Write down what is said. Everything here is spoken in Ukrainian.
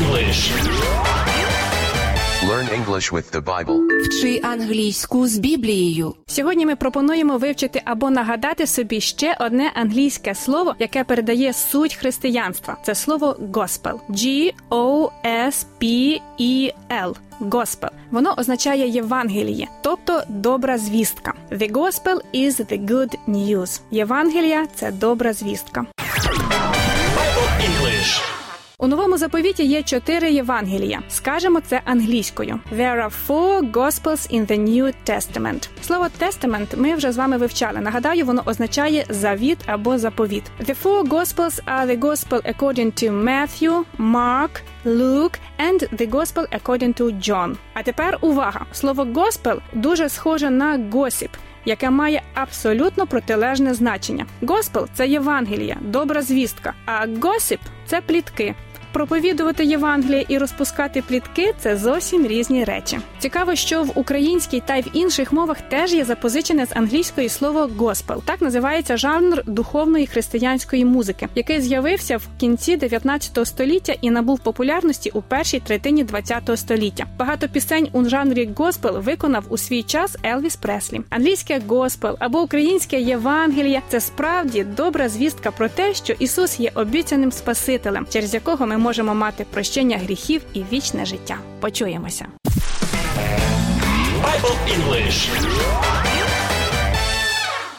English. Learn English with the Bible. Вчи англійську з Біблією. Сьогодні ми пропонуємо вивчити або нагадати собі ще одне англійське слово, яке передає суть християнства. Це слово gospel. G-O-S-P-E-L. Gospel. Воно означає Євангеліє, тобто добра звістка. The gospel is the good news. Євангелія – це добра звістка. Bible English. У Новому Заповіті є 4 Євангелія. Скажемо це англійською. There are 4 Gospels in the New Testament. Слово «testament» ми вже з вами вивчали. Нагадаю, воно означає «завіт» або «заповіт». The 4 Gospels are the Gospel according to Matthew, Mark, Luke and the Gospel according to John. А тепер увага! Слово «gospel» дуже схоже на «gossip», яке має абсолютно протилежне значення. «Gospel» – це Євангелія, добра звістка, а «gossip» – це плітки. Проповідувати Євангеліє і розпускати плітки – це зовсім різні речі. Цікаво, що в українській та й в інших мовах теж є запозичене з англійської слово «gospel». Так називається жанр духовної християнської музики, який з'явився в кінці 19 століття і набув популярності у першій третині 20 століття. Багато пісень у жанрі «gospel» виконав у свій час Елвіс Преслі. Англійське «gospel» або українське «Євангеліє» – це справді добра звістка про те, що Ісус є обіцяним Спасителем, через якого ми можемо мати прощення гріхів і вічне життя. Почуємося. Bible English.